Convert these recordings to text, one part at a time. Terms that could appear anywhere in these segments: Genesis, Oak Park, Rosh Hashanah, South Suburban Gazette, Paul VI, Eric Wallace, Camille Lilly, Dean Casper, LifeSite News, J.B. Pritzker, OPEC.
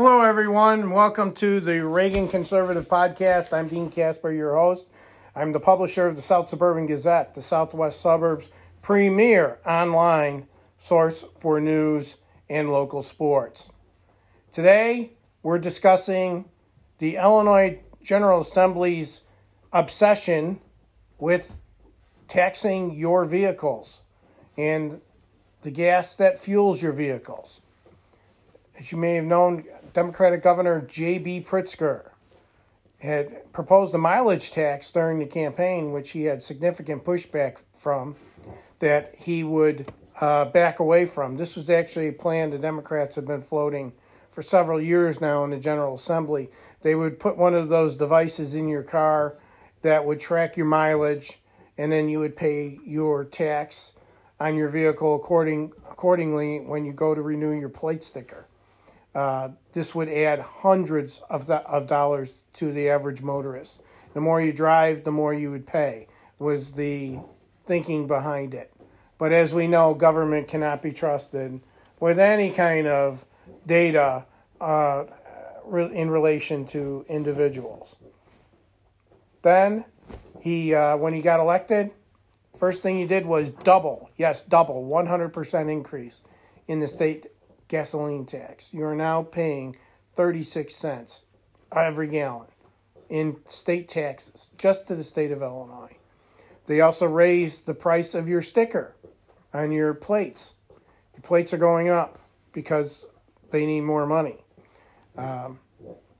Hello, everyone. Welcome to the Reagan Conservative Podcast. I'm Dean Casper, your host. I'm the publisher of the South Suburban Gazette, the Southwest Suburbs' premier online source for news and local sports. Today, we're discussing the Illinois General Assembly's obsession with taxing your vehicles and the gas that fuels your vehicles. As you may have known, Democratic Governor J.B. Pritzker had proposed a mileage tax during the campaign, which he had significant pushback from, that he would back away from. This was actually a plan the Democrats have been floating for several years now in the General Assembly. They would put one of those devices in your car that would track your mileage, and then you would pay your tax on your vehicle accordingly when you go to renew your plate sticker. This would add hundreds of dollars to the average motorist. The more you drive, the more you would pay, was the thinking behind it. But as we know, government cannot be trusted with any kind of data in relation to individuals. Then, when he got elected, first thing he did was double, 100% increase in the state gasoline tax. You are now paying 36 cents every gallon in state taxes, just to the state of Illinois. They also raised the price of your sticker on your plates. Your plates are going up because they need more money.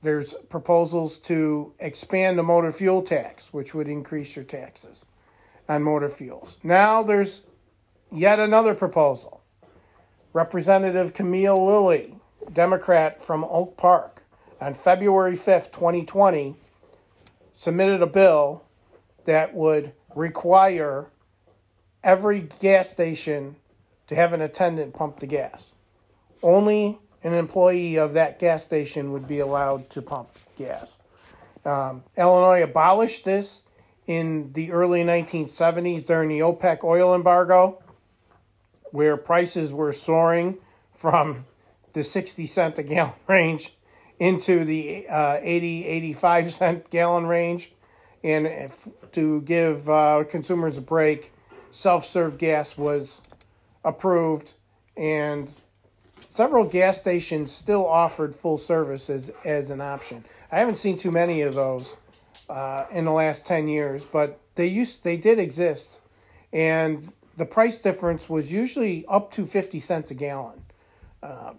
There's proposals to expand the motor fuel tax, which would increase your taxes on motor fuels. Now there's yet another proposal. Representative Camille Lilly, Democrat from Oak Park, on February 5th, 2020, submitted a bill that would require every gas station to have an attendant pump the gas. Only an employee of that gas station would be allowed to pump gas. Illinois abolished this in the early 1970s during the OPEC oil embargo, where prices were soaring from the 60 cent a gallon range into the 85 cent gallon range. And to give consumers a break, self-serve gas was approved, and several gas stations still offered full service as an option. I haven't seen too many of those in the last 10 years, but they did exist. And the price difference was usually up to 50 cents a gallon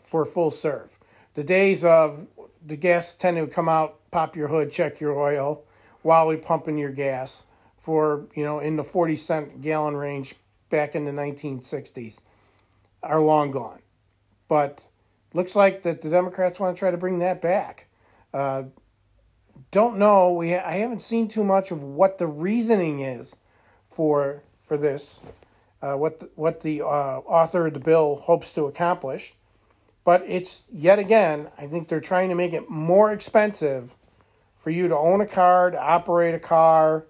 for full serve. The days of the gas attendant would come out, pop your hood, check your oil while we're pumping your gas for, in the 40 cent gallon range back in the 1960s are long gone. But looks like that the Democrats want to try to bring that back. Don't know. I haven't seen too much of what the reasoning is for this. What the author of the bill hopes to accomplish. But it's, yet again, I think they're trying to make it more expensive for you to own a car, to operate a car.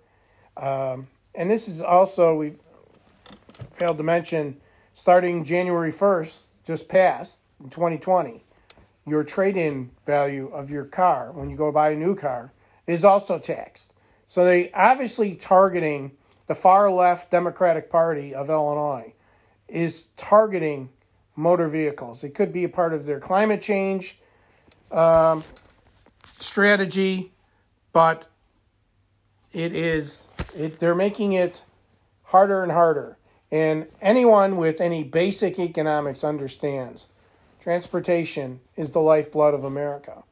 And this is also, we've failed to mention, starting January 1st, just passed in 2020, your trade-in value of your car when you go buy a new car is also taxed. So they obviously targeting... The far-left Democratic Party of Illinois is targeting motor vehicles. It could be a part of their climate change strategy, but they're making it harder and harder. And anyone with any basic economics understands transportation is the lifeblood of America.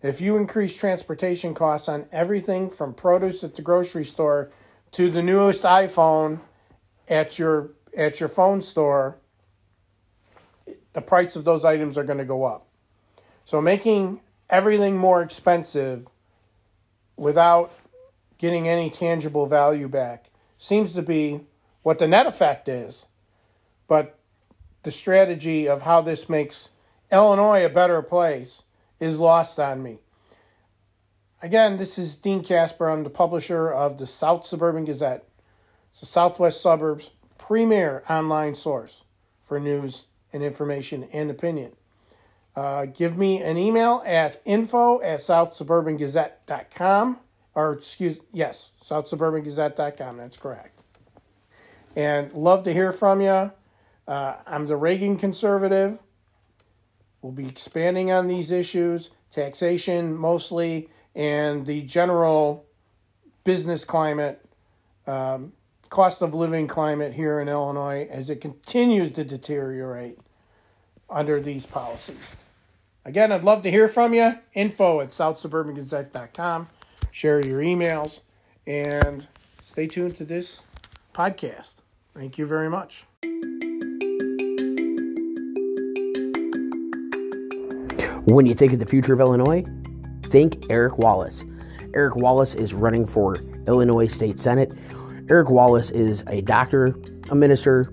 If you increase transportation costs on everything from produce at the grocery store to the newest iPhone at your phone store, the price of those items are going to go up. So making everything more expensive without getting any tangible value back seems to be what the net effect is. But the strategy of how this makes Illinois a better place is lost on me. Again, this is Dean Casper. I'm the publisher of the South Suburban Gazette. It's the Southwest Suburbs' premier online source for news and information and opinion. Give me an email at info@southsuburbangazette.com. Southsuburbangazette.com. That's correct. And love to hear from you. I'm the Reagan conservative. We'll be expanding on these issues, taxation mostly, and the general business climate, cost of living climate here in Illinois as it continues to deteriorate under these policies. Again, I'd love to hear from you. info@southsuburbangazette.com. Share your emails and stay tuned to this podcast. Thank you very much. When you think of the future of Illinois, think Eric Wallace. Eric Wallace is running for Illinois State Senate. Eric Wallace is a doctor, a minister,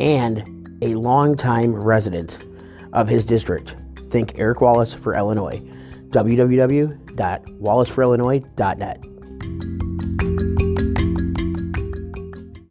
and a longtime resident of his district. Think Eric Wallace for Illinois. www.wallaceforillinois.net